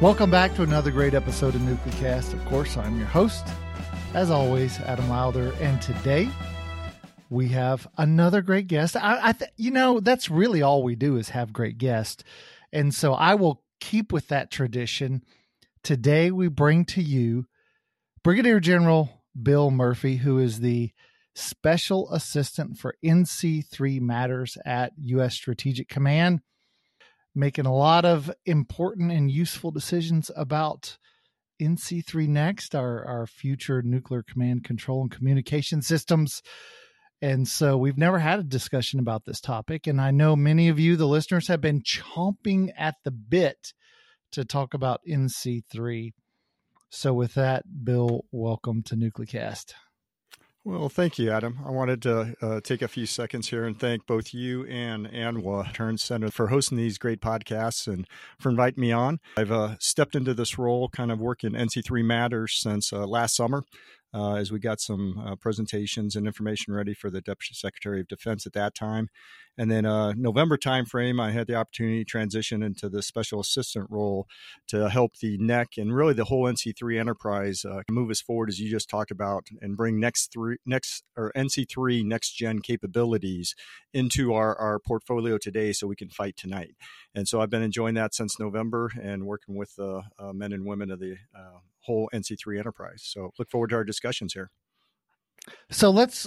Welcome back to another great episode of NucleCast. Of course, I'm your host, as always, Adam Wilder, and today we have another great guest. That's really all we do is have great guests, and so I will keep with that tradition. Today we bring to you Brigadier General Bill Murphy, who is the Special Assistant for NC3 Matters at U.S. Strategic Command, making a lot of important and useful decisions about NC3 Next, our future nuclear command, control, and communication systems. And so we've never had a discussion about this topic. And I know many of you, the listeners, have been chomping at the bit to talk about NC3. So with that, Bill, welcome to NucleCast. Well, thank you, Adam. I wanted to take a few seconds here and thank both you and ANWA Turn Center for hosting these great podcasts and for inviting me on. I've stepped into this role, kind of working NC3 Matters since last summer as we got some presentations and information ready for the Deputy Secretary of Defense at that time. And then November timeframe, I had the opportunity to transition into the special assistant role to help the NEC and really the whole NC3 enterprise move us forward, as you just talked about, and bring NC3 next gen capabilities into our portfolio today so we can fight tonight. And so I've been enjoying that since November and working with the men and women of the whole NC3 enterprise. So look forward to our discussions here. So let's,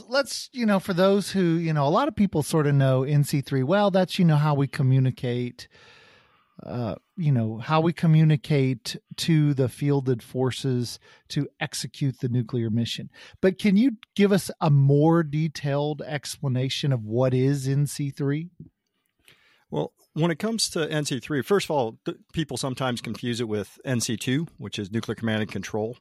for those who, a lot of people sort of know NC3, well, that's, how we communicate, to the fielded forces to execute the nuclear mission. But can you give us a more detailed explanation of what is NC3? Well, when it comes to NC3, first of all, people sometimes confuse it with NC2, which is Nuclear Command and Control.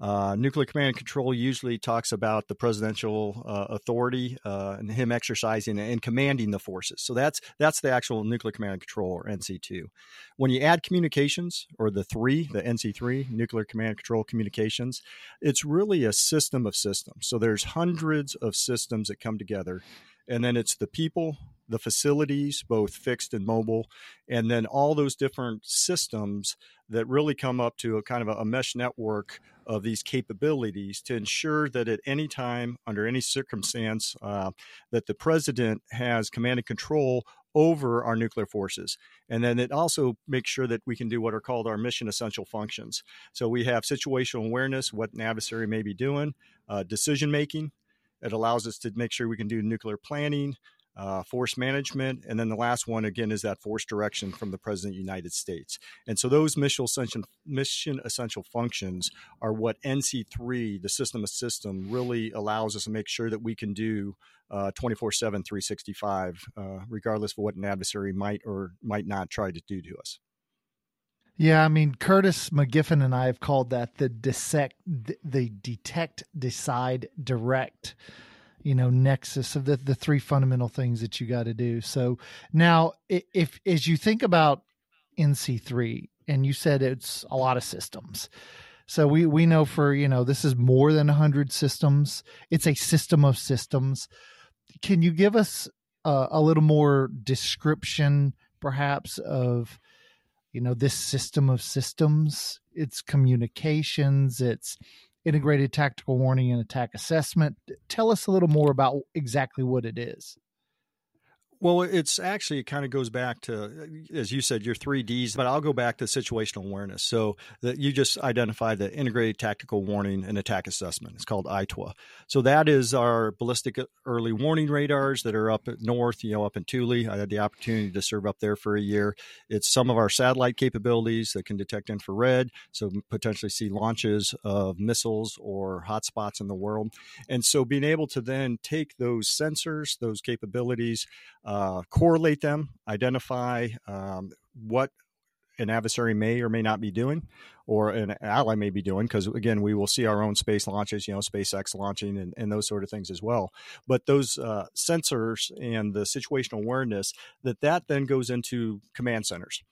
Nuclear Command and Control usually talks about the presidential authority and him exercising and commanding the forces. So that's the actual Nuclear Command and Control, or NC2. When you add communications, or the NC3, Nuclear Command and Control Communications, it's really a system of systems. So there's hundreds of systems that come together, and then it's the people, the facilities, both fixed and mobile, and then all those different systems that really come up to a kind of a mesh network of these capabilities to ensure that at any time, under any circumstance, that the president has command and control over our nuclear forces. And then it also makes sure that we can do what are called our mission essential functions. So we have situational awareness, what an adversary may be doing, decision-making. It allows us to make sure we can do nuclear planning, force management, and then the last one, again, is that force direction from the President of the United States. And so those mission essential functions are what NC3, the system of system, really allows us to make sure that we can do 24/7, 365, regardless of what an adversary might or might not try to do to us. Yeah, I mean, Curtis McGiffin and I have called that the detect, decide, direct nexus of the three fundamental things that you got to do. So now if, as you think about NC3, and you said it's a lot of systems. So we know for, this is more than 100 systems. It's a system of systems. Can you give us a little more description perhaps of, this system of systems? It's communications, it's integrated tactical warning and attack assessment. Tell us a little more about exactly what it is. Well, it's actually, it kind of goes back to, as you said, your three Ds, but I'll go back to situational awareness. So that you just identified the integrated tactical warning and attack assessment. It's called ITWA. So that is our ballistic early warning radars that are up north, up in Thule. I had the opportunity to serve up there for a year. It's some of our satellite capabilities that can detect infrared, so potentially see launches of missiles or hotspots in the world. And so being able to then take those sensors, those capabilities, correlate them, identify what an adversary may or may not be doing, or an ally may be doing, because, again, we will see our own space launches, SpaceX launching and those sort of things as well. But those sensors and the situational awareness, that then goes into command centers.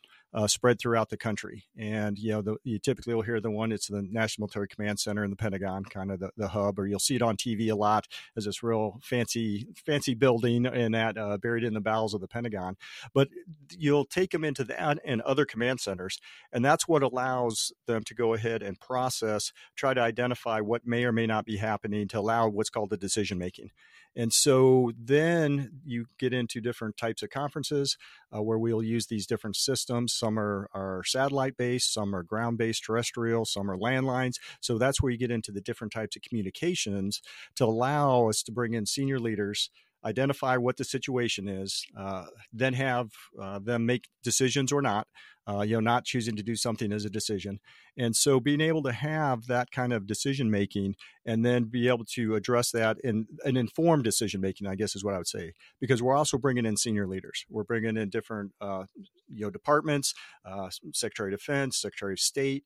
spread throughout the country. And, you know, you typically will hear the one, it's the National Military Command Center in the Pentagon, kind of the hub, or you'll see it on TV a lot as this real fancy building and that buried in the bowels of the Pentagon. But you'll take them into that and other command centers. And that's what allows them to go ahead and process, try to identify what may or may not be happening to allow what's called the decision-making. And so then you get into different types of conferences where we'll use these different systems. Some are satellite-based, some are ground-based terrestrial, some are landlines. So that's where you get into the different types of communications to allow us to bring in senior leaders, identify what the situation is, then have them make decisions or not, not choosing to do something as a decision. And so being able to have that kind of decision-making and then be able to address that in an informed decision-making, I guess is what I would say, because we're also bringing in senior leaders. We're bringing in different, departments, Secretary of Defense, Secretary of State,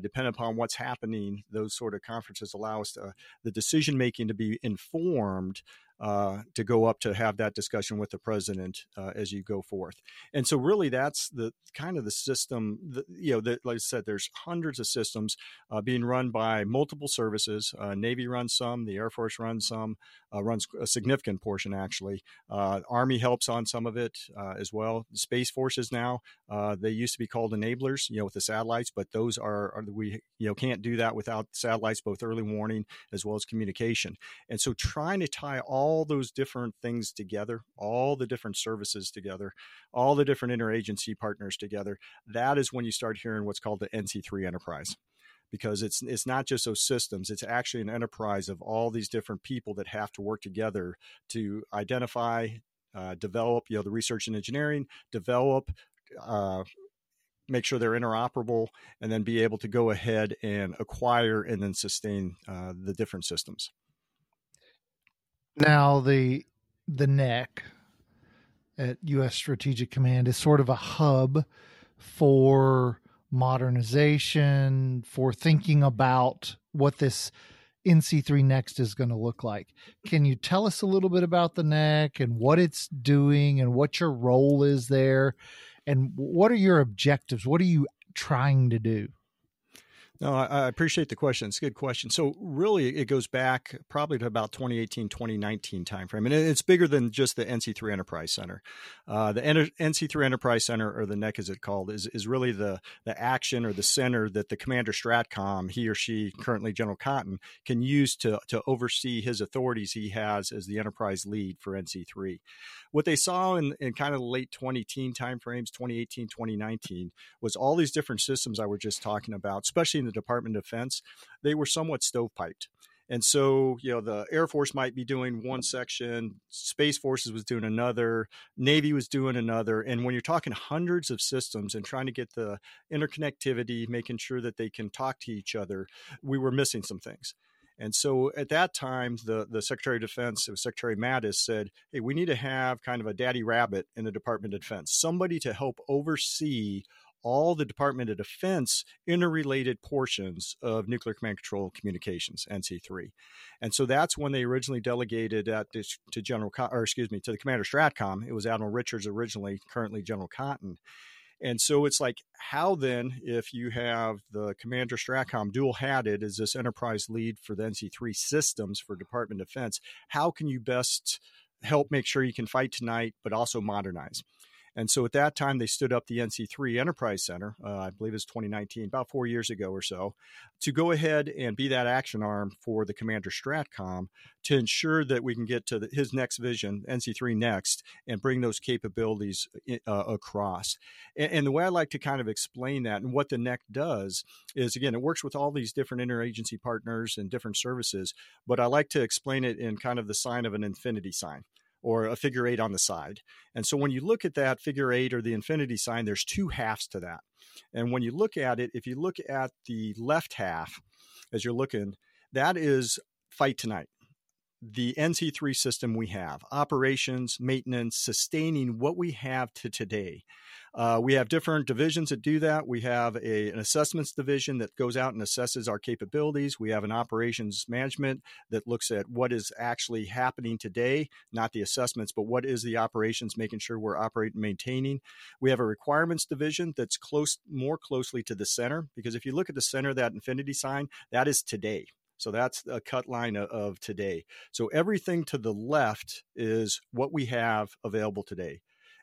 depending upon what's happening. Those sort of conferences allow us to, the decision-making to be informed to go up to have that discussion with the president as you go forth. And so really that's the kind of the system, like I said, there's hundreds of systems being run by multiple services. Navy runs some, the Air Force runs some, runs a significant portion actually. Army helps on some of it as well. The Space Forces now, they used to be called enablers, with the satellites, but those we can't do that without satellites, both early warning as well as communication. And so trying to tie all those different things together, all the different services together, all the different interagency partners together, that is when you start hearing what's called the NC3 enterprise, because it's not just those systems, it's actually an enterprise of all these different people that have to work together to identify, develop, the research and engineering, develop, make sure they're interoperable, and then be able to go ahead and acquire and then sustain the different systems. Now, the NEC at U.S. Strategic Command is sort of a hub for modernization, for thinking about what this NC3 Next is going to look like. Can you tell us a little bit about the NEC and what it's doing and what your role is there? And what are your objectives? What are you trying to do? No, I appreciate the question. It's a good question. So really, it goes back probably to about 2018, 2019 timeframe. And it's bigger than just the NC3 Enterprise Center. The NC3 Enterprise Center, or the NEC as it's called, is really the action or the center that the Commander Stratcom, he or she, currently General Cotton, can use to oversee his authorities he has as the enterprise lead for NC3. What they saw in kind of the late 2010 timeframes, 2018, 2019, was all these different systems I was just talking about, especially in the Department of Defense, they were somewhat stovepiped. And so, the Air Force might be doing one section, Space Forces was doing another, Navy was doing another. And when you're talking hundreds of systems and trying to get the interconnectivity, making sure that they can talk to each other, we were missing some things. And so at that time, the Secretary of Defense, it was Secretary Mattis, said, hey, we need to have kind of a daddy rabbit in the Department of Defense, somebody to help oversee all the Department of Defense interrelated portions of Nuclear Command, Control, Communications, NC3. And so that's when they originally delegated to the Commander Stratcom. It was Admiral Richards originally, currently General Cotton. And so it's like, how then, if you have the Commander Stratcom dual-hatted as this enterprise lead for the NC3 systems for Department of Defense, how can you best help make sure you can fight tonight, but also modernize? And so at that time, they stood up the NC3 Enterprise Center, I believe it was 2019, about 4 years ago or so, to go ahead and be that action arm for the Commander Stratcom to ensure that we can get to his next vision, NC3 Next, and bring those capabilities across. And the way I like to kind of explain that and what the NEC does is, again, it works with all these different interagency partners and different services, but I like to explain it in kind of the sign of an infinity sign, or a figure eight on the side. And so when you look at that figure eight or the infinity sign, there's two halves to that. And when you look at it, if you look at the left half, as you're looking, that is fight tonight. the NC3 system we have, operations, maintenance, sustaining what we have to today. We have different divisions that do that. We have an assessments division that goes out and assesses our capabilities. We have an operations management that looks at what is actually happening today, not the assessments, but what is the operations, making sure we're operating, maintaining. We have a requirements division that's more closely to the center, because if you look at the center, that infinity sign, that is today. So that's a cut line of today. So everything to the left is what we have available today.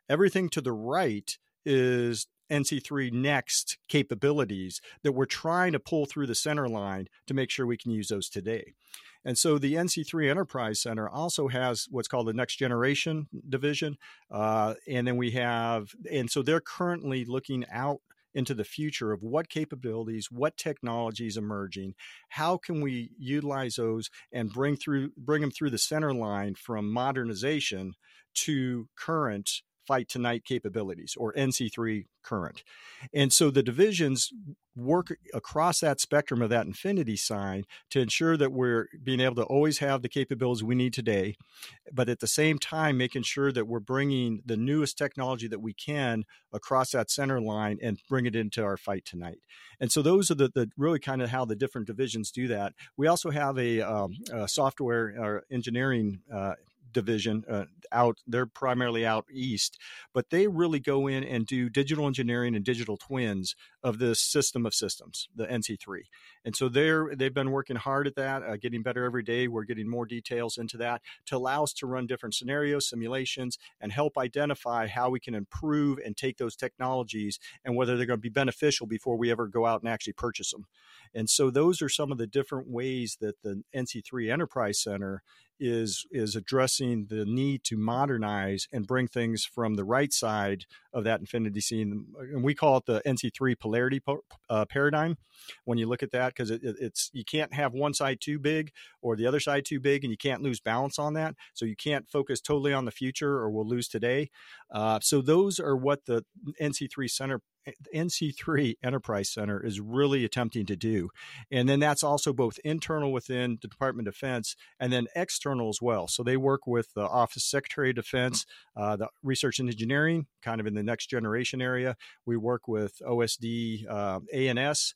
Everything to the right is NC3 Next capabilities that we're trying to pull through the center line to make sure we can use those today. And so the NC3 Enterprise Center also has what's called the Next Generation Division. And so they're currently looking out into the future of what capabilities, what technologies emerging, how can we utilize those and bring them through the center line from modernization to current fight tonight capabilities, or NC3 current. And so the divisions work across that spectrum of that infinity sign to ensure that we're being able to always have the capabilities we need today, but at the same time, making sure that we're bringing the newest technology that we can across that center line and bring it into our fight tonight. And so those are the really kind of how the different divisions do that. We also have a software or engineering division out. They're primarily out east, but they really go in and do digital engineering and digital twins of this system of systems, the NC3. And so they've been working hard at that, getting better every day. We're getting more details into that to allow us to run different scenarios, simulations, and help identify how we can improve and take those technologies and whether they're going to be beneficial before we ever go out and actually purchase them. And so those are some of the different ways that the NC3 Enterprise Center is addressing the need to modernize and bring things from the right side of that infinity scene. And we call it the NC3 polarity paradigm when you look at that, because it's you can't have one side too big or the other side too big, and you can't lose balance on that. So you can't focus totally on the future or we'll lose today. So those are what the NC3 Enterprise Center is really attempting to do. And then that's also both internal within the Department of Defense and then external as well. So they work with the Office of Secretary of Defense, the Research and Engineering, kind of in the next generation area. We work with OSD ANS,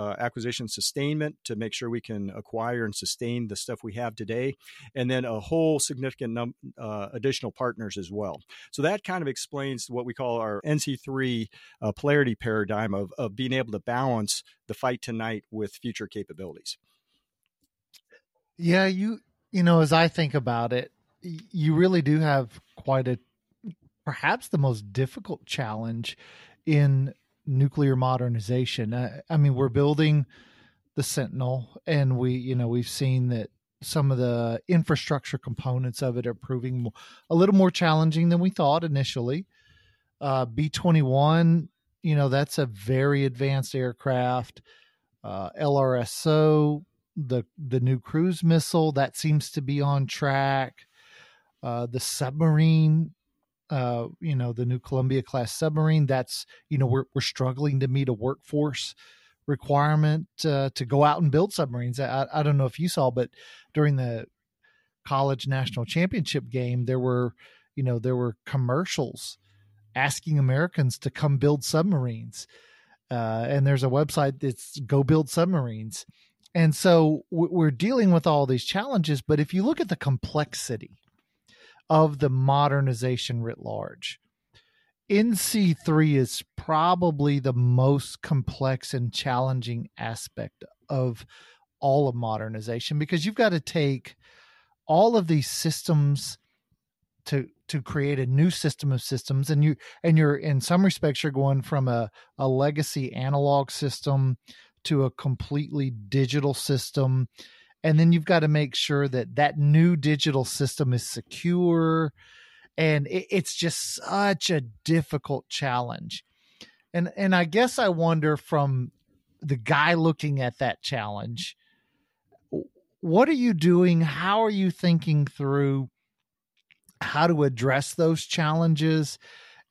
Acquisition Sustainment, to make sure we can acquire and sustain the stuff we have today. And then a whole significant additional partners as well. So that kind of explains what we call our NC3 polarity paradigm of being able to balance the fight tonight with future capabilities. Yeah, you know, as I think about it, you really do have quite perhaps the most difficult challenge in nuclear modernization. I mean, we're building the Sentinel, and we've seen that some of the infrastructure components of it are proving a little more challenging than we thought initially. B-21, you know, that's a very advanced aircraft. LRSO, the new cruise missile, that seems to be on track. The submarine, the new Columbia class submarine, that's, you know, we're struggling to meet a workforce requirement to go out and build submarines. I don't know if you saw, but during the college national championship game, there were commercials asking Americans to come build submarines. And there's a website that's Go Build Submarines. And so we're dealing with all these challenges. But if you look at the complexity of the modernization writ large, NC3 is probably the most complex and challenging aspect of all of modernization, because you've got to take all of these systems to create a new system of systems, and you're in some respects you're going from a legacy analog system to a completely digital system, and then you've got to make sure that new digital system is secure, and it's just such a difficult challenge. And I guess I wonder, from the guy looking at that challenge, what are you doing? How are you thinking through how to address those challenges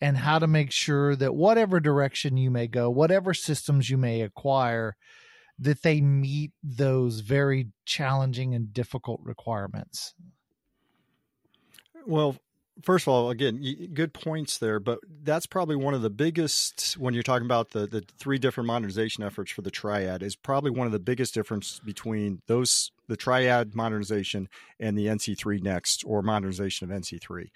and how to make sure that whatever direction you may go, whatever systems you may acquire, that they meet those very challenging and difficult requirements? Well, first of all, again, good points there, but that's probably one of the biggest, when you're talking about the three different modernization efforts for the triad, is probably one of the biggest difference between those, the triad modernization and the NC3 Next or modernization of NC3.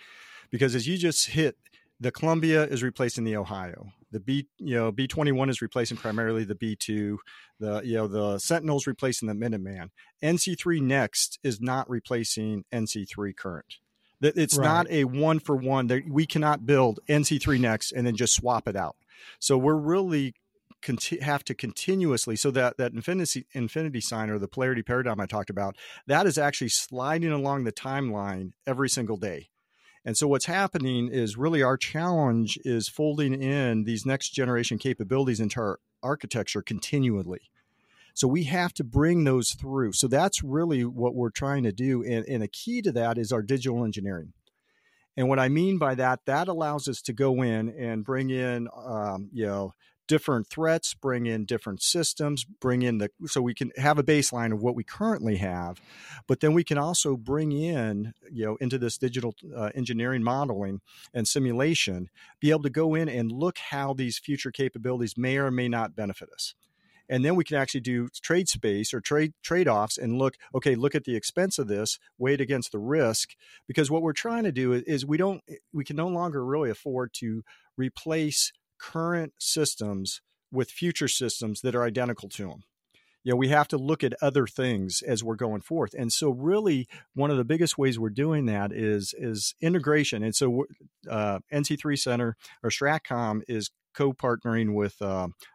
Because as you just hit, the Columbia is replacing the Ohio. The B-21 is replacing primarily the B-2. The Sentinel is replacing the Minuteman. NC3 Next is not replacing NC3 current. It's right. Not a one-for-one. We cannot build NC3 Next and then just swap it out. So we're really have to continuously, so that infinity sign or the polarity paradigm I talked about, that is actually sliding along the timeline every single day. And so what's happening is really our challenge is folding in these next generation capabilities into our architecture continually. So we have to bring those through. So that's really what we're trying to do. And a key to that is our digital engineering. And what I mean by that, that allows us to go in and bring in, different threats, bring in different systems, so we can have a baseline of what we currently have, but then we can also bring in, into this digital engineering modeling and simulation, be able to go in and look how these future capabilities may or may not benefit us. And then we can actually do trade space or trade-offs and look at the expense of this, weigh it against the risk, because what we're trying to do is we can no longer really afford to replace current systems with future systems that are identical to them. We have to look at other things as we're going forth. And so really one of the biggest ways we're doing that is integration. And so NC3 Center or STRATCOM is co-partnering with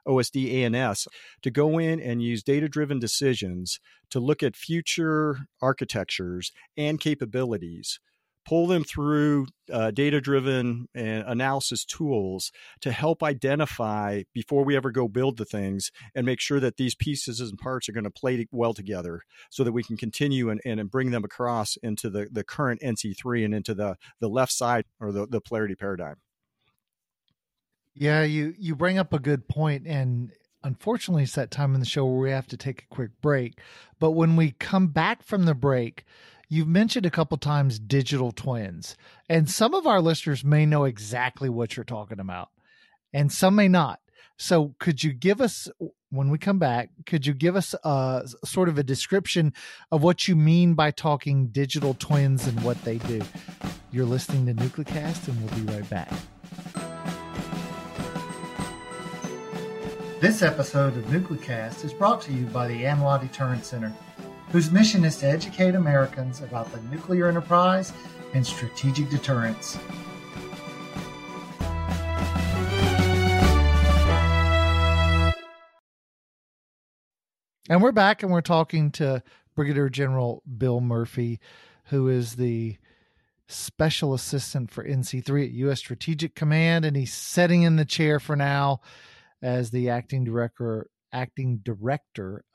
OSD ANS to go in and use data-driven decisions to look at future architectures and capabilities, pull them through data-driven and analysis tools to help identify before we ever go build the things and make sure that these pieces and parts are going to play well together so that we can continue and bring them across into the current NC3 and into the left side or the polarity paradigm. Yeah, you bring up a good point, and unfortunately it's that time in the show where we have to take a quick break. But when we come back from the break, you've mentioned a couple times digital twins, and some of our listeners may know exactly what you're talking about, and some may not. So could you give us, when we come back, a sort of a description of what you mean by talking digital twins and what they do? You're listening to NucleCast, and we'll be right back. This episode of NucleCast is brought to you by the ANWA Deterrence Center, whose mission is to educate Americans about the nuclear enterprise and strategic deterrence. And we're back, and we're talking to Brigadier General Bill Murphy, who is the Special Assistant for NC3 at U.S. Strategic Command, and he's sitting in the chair for now as the acting director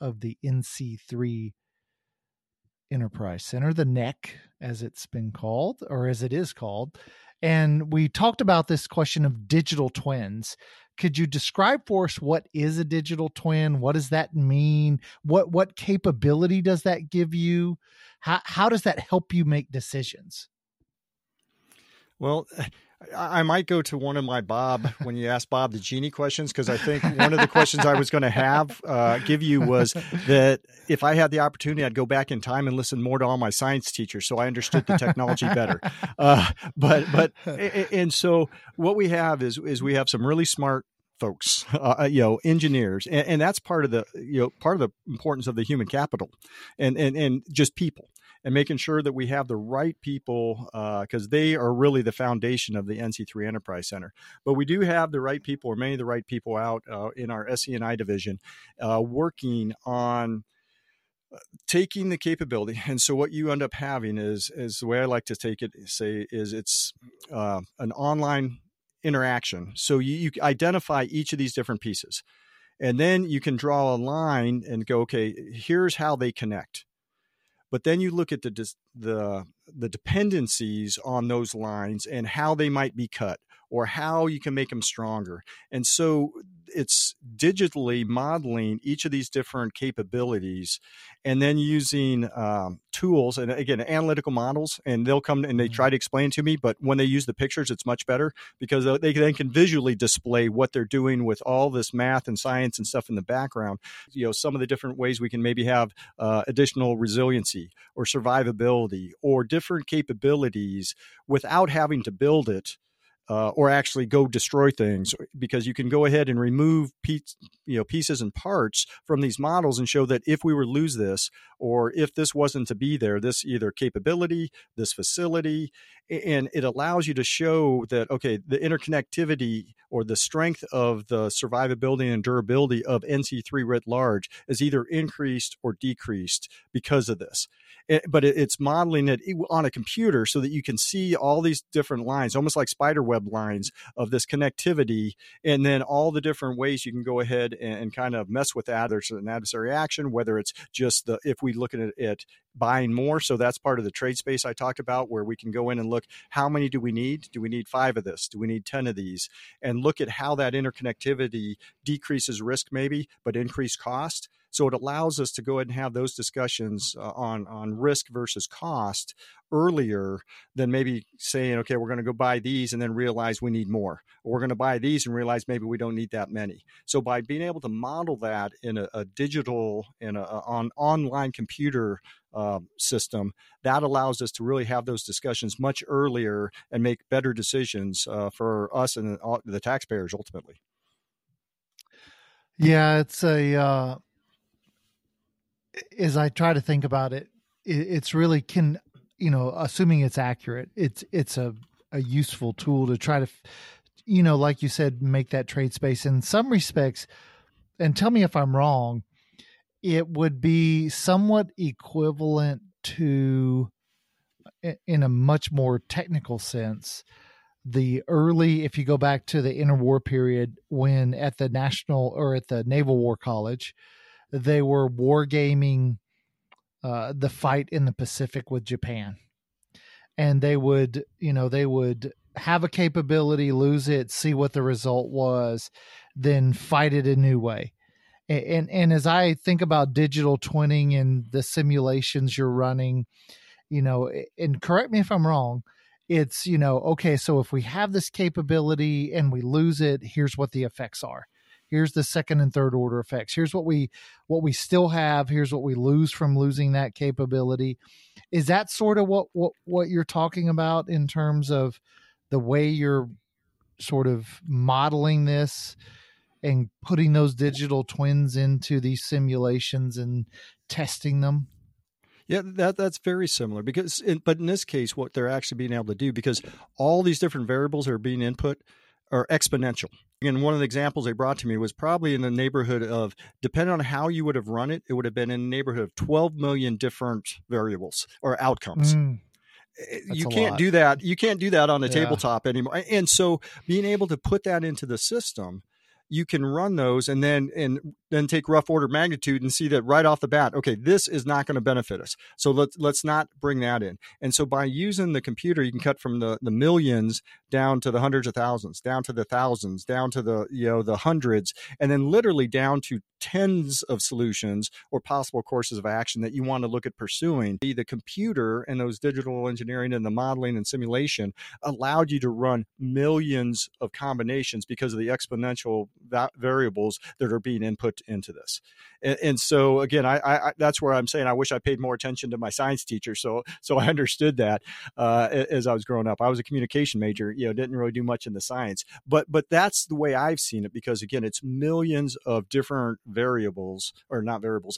of the NC3 Enterprise Center, the NEC, as it's been called, or as it is called. And we talked about this question of digital twins. Could you describe for us what is a digital twin? What does that mean? What capability does that give you? How does that help you make decisions? Well, I might go to one of my Bob, when you ask Bob the genie questions, because I think one of the questions I was going to give you was that if I had the opportunity, I'd go back in time and listen more to all my science teachers so I understood the technology better. And so what we have is we have some really smart folks, engineers, and that's part of the importance of the human capital and just people. And making sure that we have the right people, because they are really the foundation of the NC3 Enterprise Center. But we do have the right people, or many of the right people out in our SE&I division working on taking the capability. And so what you end up having is the way I like to it's an online interaction. So you identify each of these different pieces, and then you can draw a line and go, okay, here's how they connect. But then you look at the dependencies on those lines and how they might be cut or how you can make them stronger. And so it's digitally modeling each of these different capabilities and then using tools and, again, analytical models. And they'll come and they try to explain to me, but when they use the pictures, it's much better because they then can visually display what they're doing with all this math and science and stuff in the background. You know, some of the different ways we can maybe have additional resiliency or survivability or different capabilities without having to build it. Or actually go destroy things, because you can go ahead and remove pieces and parts from these models and show that if we were to lose this, or if this wasn't to be there, this either capability, this facility, and it allows you to show that, okay, the interconnectivity or the strength of the survivability and durability of NC3 writ large is either increased or decreased because of this. But it's modeling it on a computer so that you can see all these different lines, almost like spider web lines of this connectivity, and then all the different ways you can go ahead and kind of mess with that. There's an adversary action, whether it's just if we look at it buying more. So that's part of the trade space I talked about, where we can go in and look, how many do we need? Do we need 5 of this? Do we need 10 of these? And look at how that interconnectivity decreases risk maybe, but increase cost. So it allows us to go ahead and have those discussions on risk versus cost earlier than maybe saying, okay, we're going to go buy these and then realize we need more. Or we're going to buy these and realize maybe we don't need that many. So by being able to model that in a digital and an online computer system, that allows us to really have those discussions much earlier and make better decisions for us and the taxpayers ultimately. Yeah, it's as I try to think about it, it's really assuming it's accurate, it's a useful tool to try to, like you said, make that trade space in some respects. And tell me if I'm wrong, it would be somewhat equivalent to, in a much more technical sense, if you go back to the interwar period when at the Naval War College, they were wargaming the fight in the Pacific with Japan. And they would have a capability, lose it, see what the result was, then fight it a new way. And as I think about digital twinning and the simulations you're running, and correct me if I'm wrong, it's, okay, so if we have this capability and we lose it, here's what the effects are. Here's the second and third order effects. Here's what we still have. Here's what we lose from losing that capability. Is that sort of what you're talking about in terms of the way you're sort of modeling this and putting those digital twins into these simulations and testing them? Yeah, that's very similar but in this case, what they're actually being able to do, because all these different variables are being input, are exponential. And one of the examples they brought to me was probably in the neighborhood of, depending on how you would have run it, it would have been in the neighborhood of 12 million different variables or outcomes. You can't do that. You can't do that on the tabletop anymore. And so being able to put that into the system, you can run those and then take rough order magnitude and see that right off the bat, okay, this is not going to benefit us. So let's not bring that in. And so by using the computer, you can cut from the millions down to the hundreds of thousands, down to the thousands, down to the, the hundreds, and then literally down to tens of solutions or possible courses of action that you want to look at pursuing. The computer and those digital engineering and the modeling and simulation allowed you to run millions of combinations because of the exponential variables that are being input into this. And so again, I that's where I'm saying I wish I paid more attention to my science teacher. So I understood that as I was growing up. I was a communication major, didn't really do much in the science, but that's the way I've seen it, because again, it's millions of different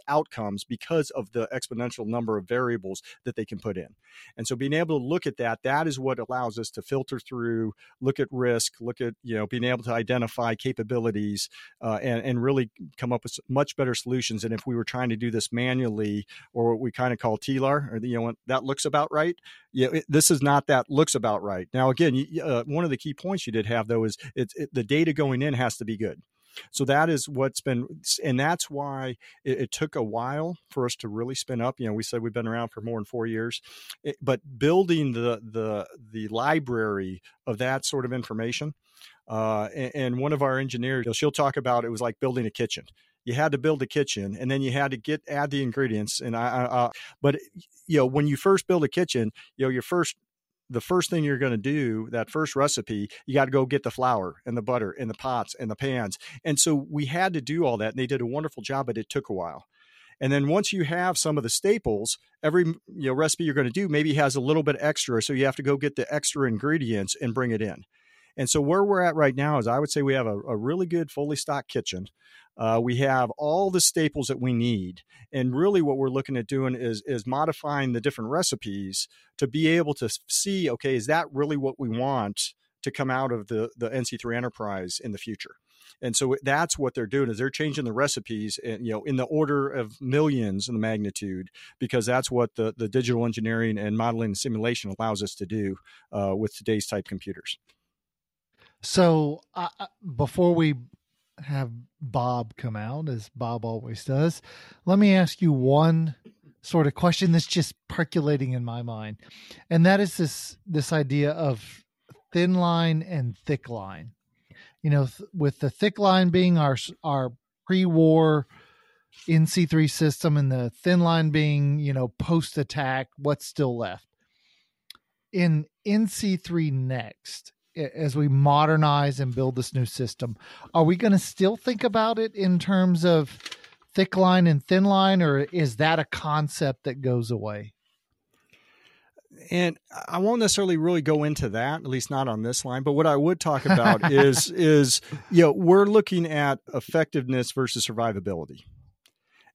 outcomes because of the exponential number of variables that they can put in. And so being able to look at that is what allows us to filter through, look at risk, look at, being able to identify capabilities and really come up with much better solutions than if we were trying to do this manually, or what we kind of call TLAR, or that looks about right. This is not that looks about right. Now, again, one of the key points you did have, though, is the data going in has to be good. So that is what's been, and that's why it took a while for us to really spin up. You know, we said we've been around for more than 4 years, but building the library of that sort of information. And one of our engineers, she'll talk about, it was like building a kitchen. You had to build a kitchen, and then you had to add the ingredients. And but you know, when you first build a kitchen, you know, the first thing you're going to do, that first recipe, you got to go get the flour and the butter and the pots and the pans. And so we had to do all that, and they did a wonderful job, but it took a while. And then once you have some of the staples, every recipe you're going to do maybe has a little bit extra, so you have to go get the extra ingredients and bring it in. And so where we're at right now is, I would say we have a really good fully stocked kitchen. We have all the staples that we need. And really what we're looking at doing is modifying the different recipes to be able to see, okay, is that really what we want to come out of the NC3 Enterprise in the future? And so that's what they're doing, is they're changing the recipes, and, in the order of millions in the magnitude, because that's what the digital engineering and modeling and simulation allows us to do with today's type computers. So before we have Bob come out, as Bob always does, let me ask you one sort of question that's just percolating in my mind. And that is this idea of thin line and thick line, with the thick line being our pre-war NC3 system, and the thin line being, post-attack, what's still left. In NC3 Next, as we modernize and build this new system, are we going to still think about it in terms of thick line and thin line, or is that a concept that goes away? And I won't necessarily really go into that, at least not on this line, but what I would talk about is, we're looking at effectiveness versus survivability.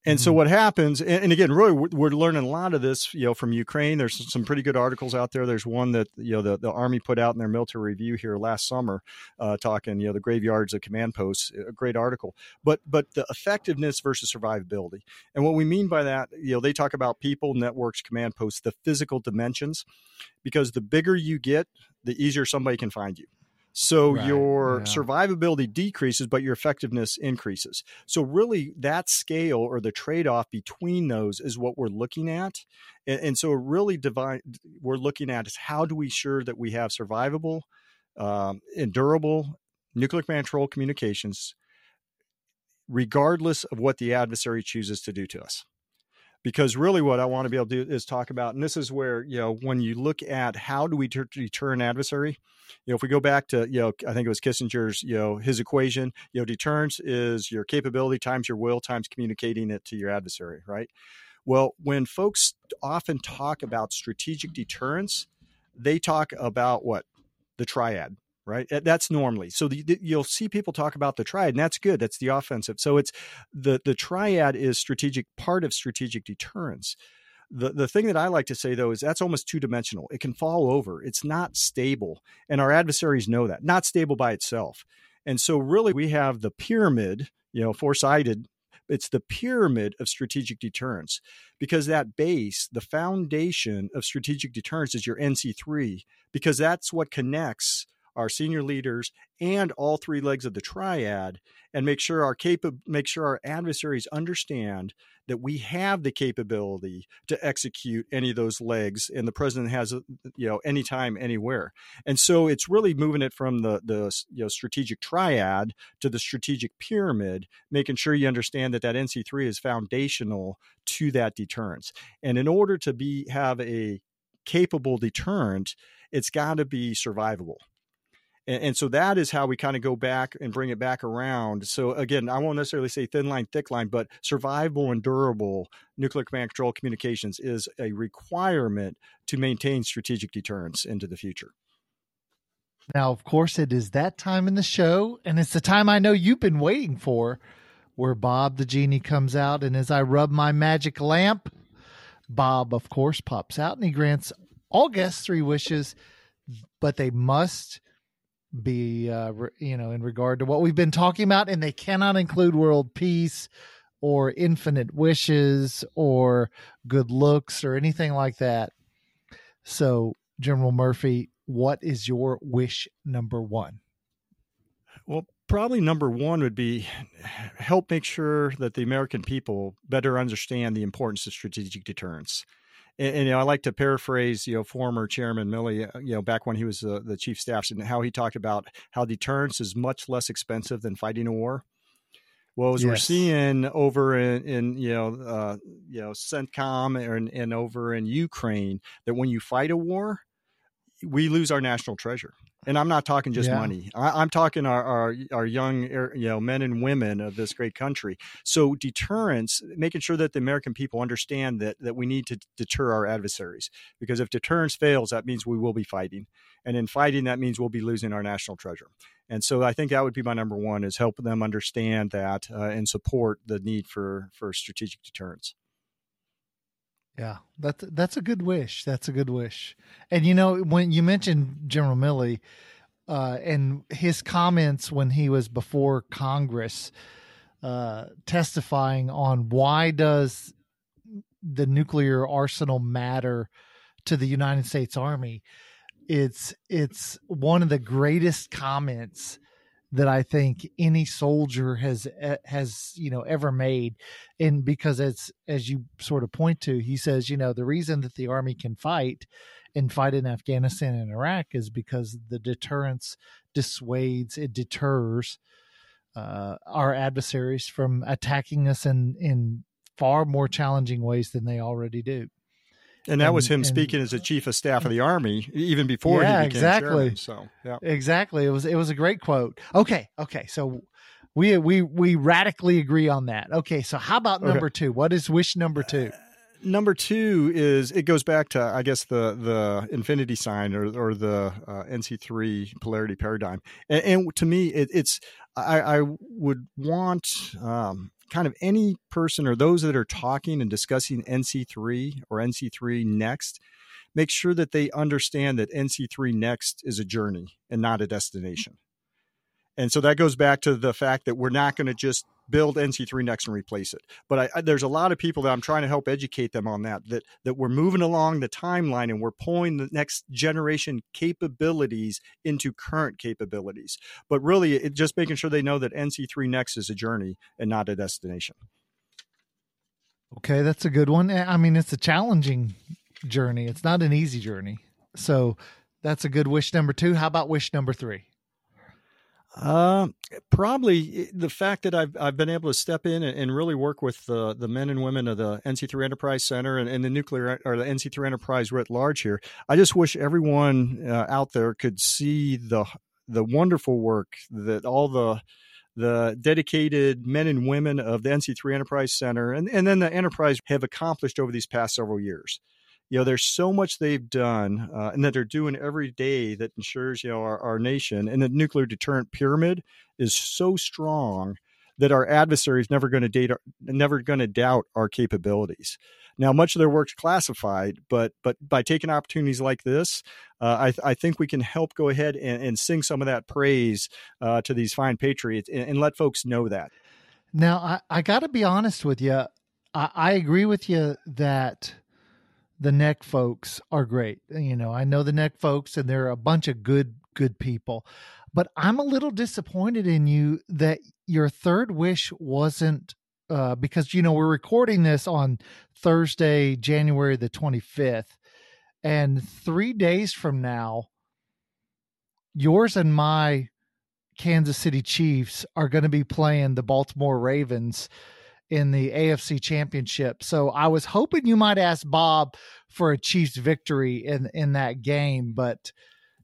And so what happens, and again, really, we're learning a lot of this, from Ukraine. There's some pretty good articles out there. There's one that, the Army put out in their military review here last summer, talking, the graveyards of command posts, a great article, but the effectiveness versus survivability. And what we mean by that, they talk about people, networks, command posts, the physical dimensions, because the bigger you get, the easier somebody can find you. So your survivability decreases, but your effectiveness increases. So really that scale, or the trade-off between those, is what we're looking at. And so really we're looking at is, how do we ensure that we have survivable and durable nuclear command control communications, regardless of what the adversary chooses to do to us? Because really what I want to be able to do is talk about, and this is where, when you look at how do we deter an adversary, if we go back to, I think it was Kissinger's, his equation, deterrence is your capability times your will times communicating it to your adversary, right? Well, when folks often talk about strategic deterrence, they talk about what? The triad. Right. That's normally. So you'll see people talk about the triad, and that's good. That's the offensive. So it's the triad is strategic, part of strategic deterrence. The thing that I like to say, though, is that's almost two-dimensional. It can fall over. It's not stable. And our adversaries know that. Not stable by itself. And so really we have the pyramid, four-sided. It's the pyramid of strategic deterrence, because that base, the foundation of strategic deterrence, is your NC3, because that's what connects our senior leaders and all three legs of the triad, and make sure our adversaries understand that we have the capability to execute any of those legs, and the president has, anytime, anywhere. And so it's really moving it from the strategic triad to the strategic pyramid, making sure you understand that NC3 is foundational to that deterrence. And in order to have a capable deterrent, it's got to be survivable. And so that is how we kind of go back and bring it back around. So again, I won't necessarily say thin line, thick line, but survivable and durable nuclear command control communications is a requirement to maintain strategic deterrence into the future. Now, of course, it is that time in the show, and it's the time I know you've been waiting for, where Bob the Genie comes out, and as I rub my magic lamp, Bob, of course, pops out, and he grants all guests three wishes, but they must be in regard to what we've been talking about, and they cannot include world peace or infinite wishes or good looks or anything like that. So, General Murphy, what is your wish number one? Well, probably number one would be help make sure that the American people better understand the importance of strategic deterrence. And I like to paraphrase, former Chairman Milley, back when he was the chief staff, and how he talked about how deterrence is much less expensive than fighting a war. Well, as we're seeing over in CENTCOM and over in Ukraine, that when you fight a war, we lose our national treasure. And I'm not talking just money. I'm talking our young, men and women of this great country. So deterrence, making sure that the American people understand that we need to deter our adversaries, because if deterrence fails, that means we will be fighting. And in fighting, that means we'll be losing our national treasure. And so I think that would be my number one, is help them understand that and support the need for strategic deterrence. Yeah, that's a good wish. That's a good wish. And, when you mentioned General Milley and his comments when he was before Congress testifying on why does the nuclear arsenal matter to the United States Army, it's one of the greatest comments that I think any soldier has ever made. And because as you sort of point to, he says, the reason that the Army can fight and fight in Afghanistan and Iraq is because the deterrence deters our adversaries from attacking us in far more challenging ways than they already do. And that was him speaking as a chief of staff of the Army, even before he became chairman. So, exactly. It was a great quote. Okay. So we radically agree on that. Okay. So how about number two? What is wish number two? Number two is, it goes back to, I guess, the infinity sign or the NC3 polarity paradigm. And to me, I would want kind of any person or those that are talking and discussing NC3 or NC3 Next, make sure that they understand that NC3 Next is a journey and not a destination. And so that goes back to the fact that we're not going to just build NC3 Next and replace it. But there's a lot of people that I'm trying to help educate them on that we're moving along the timeline and we're pulling the next generation capabilities into current capabilities. But really, just making sure they know that NC3 Next is a journey and not a destination. Okay, that's a good one. I mean, it's a challenging journey. It's not an easy journey. So that's a good wish number two. How about wish number three? Probably the fact that I've been able to step in and really work with the men and women of the NC3 Enterprise Center and the nuclear, or the NC3 Enterprise writ large here. I just wish everyone out there could see the wonderful work that all the dedicated men and women of the NC3 Enterprise Center and then the Enterprise have accomplished over these past several years. There's so much they've done and that they're doing every day that ensures, our nation, and the nuclear deterrent pyramid is so strong that our adversary is never going to doubt our capabilities. Now, much of their work's classified, but by taking opportunities like this, I think we can help go ahead and sing some of that praise to these fine patriots and let folks know that. Now, I got to be honest with you. I agree with you that the NEC folks are great. I know the NEC folks, and they're a bunch of good people. But I'm a little disappointed in you that your third wish wasn't, because, we're recording this on Thursday, January the 25th. And 3 days from now, yours and my Kansas City Chiefs are going to be playing the Baltimore Ravens in the AFC Championship. So I was hoping you might ask Bob for a Chiefs victory in that game, but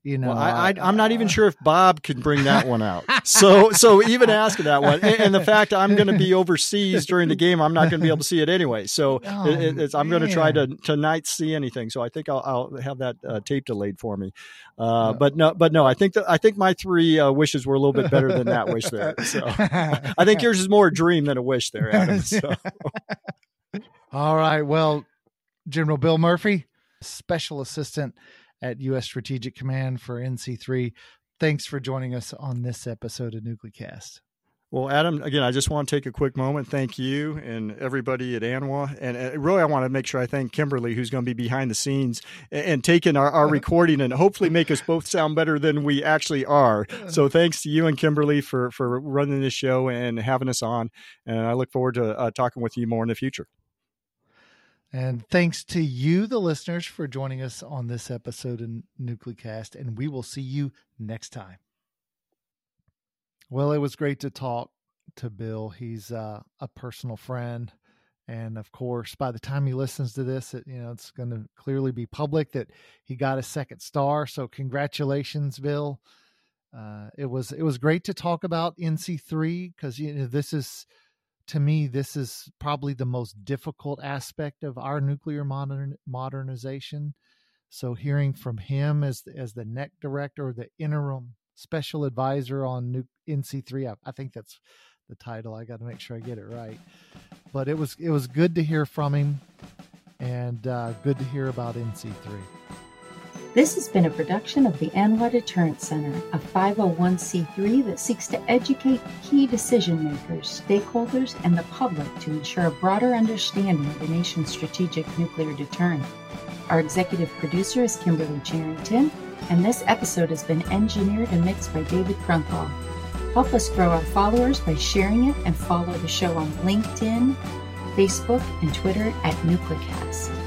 well, I'm not even sure if Bob could bring that one out. So even asking that one, and the fact I'm going to be overseas during the game, I'm not going to be able to see it anyway. So I'm going to try to not see anything. So I think I'll have that tape delayed for me. But no, I think my three wishes were a little bit better than that wish there. So I think yours is more a dream than a wish there, Adam. So. All right. Well, General Bill Murphy, Special Assistant at U.S. Strategic Command for NC3, thanks for joining us on this episode of NucleCast. Well, Adam, again, I just want to take a quick moment. Thank you and everybody at ANWA. And really, I want to make sure I thank Kimberly, who's going to be behind the scenes and taking our recording and hopefully make us both sound better than we actually are. So thanks to you and Kimberly for running this show and having us on. And I look forward to talking with you more in the future. And thanks to you, the listeners, for joining us on this episode of NucleCast. And we will see you next time. Well, it was great to talk to Bill. He's a personal friend. And of course, by the time he listens to this, it's going to clearly be public that he got a second star. So congratulations, Bill. It was great to talk about NC3 because, this is probably the most difficult aspect of our nuclear modernization. So hearing from him as the NEC director, the interim special advisor on NC3. I think that's the title. I got to make sure I get it right. But it was good to hear from him and good to hear about NC3. This has been a production of the ANWA Deterrence Center, a 501c3 that seeks to educate key decision makers, stakeholders, and the public to ensure a broader understanding of the nation's strategic nuclear deterrent. Our executive producer is Kimberly Charrington, and this episode has been engineered and mixed by David Krunkel. Help us grow our followers by sharing it and follow the show on LinkedIn, Facebook, and Twitter at NucleCast.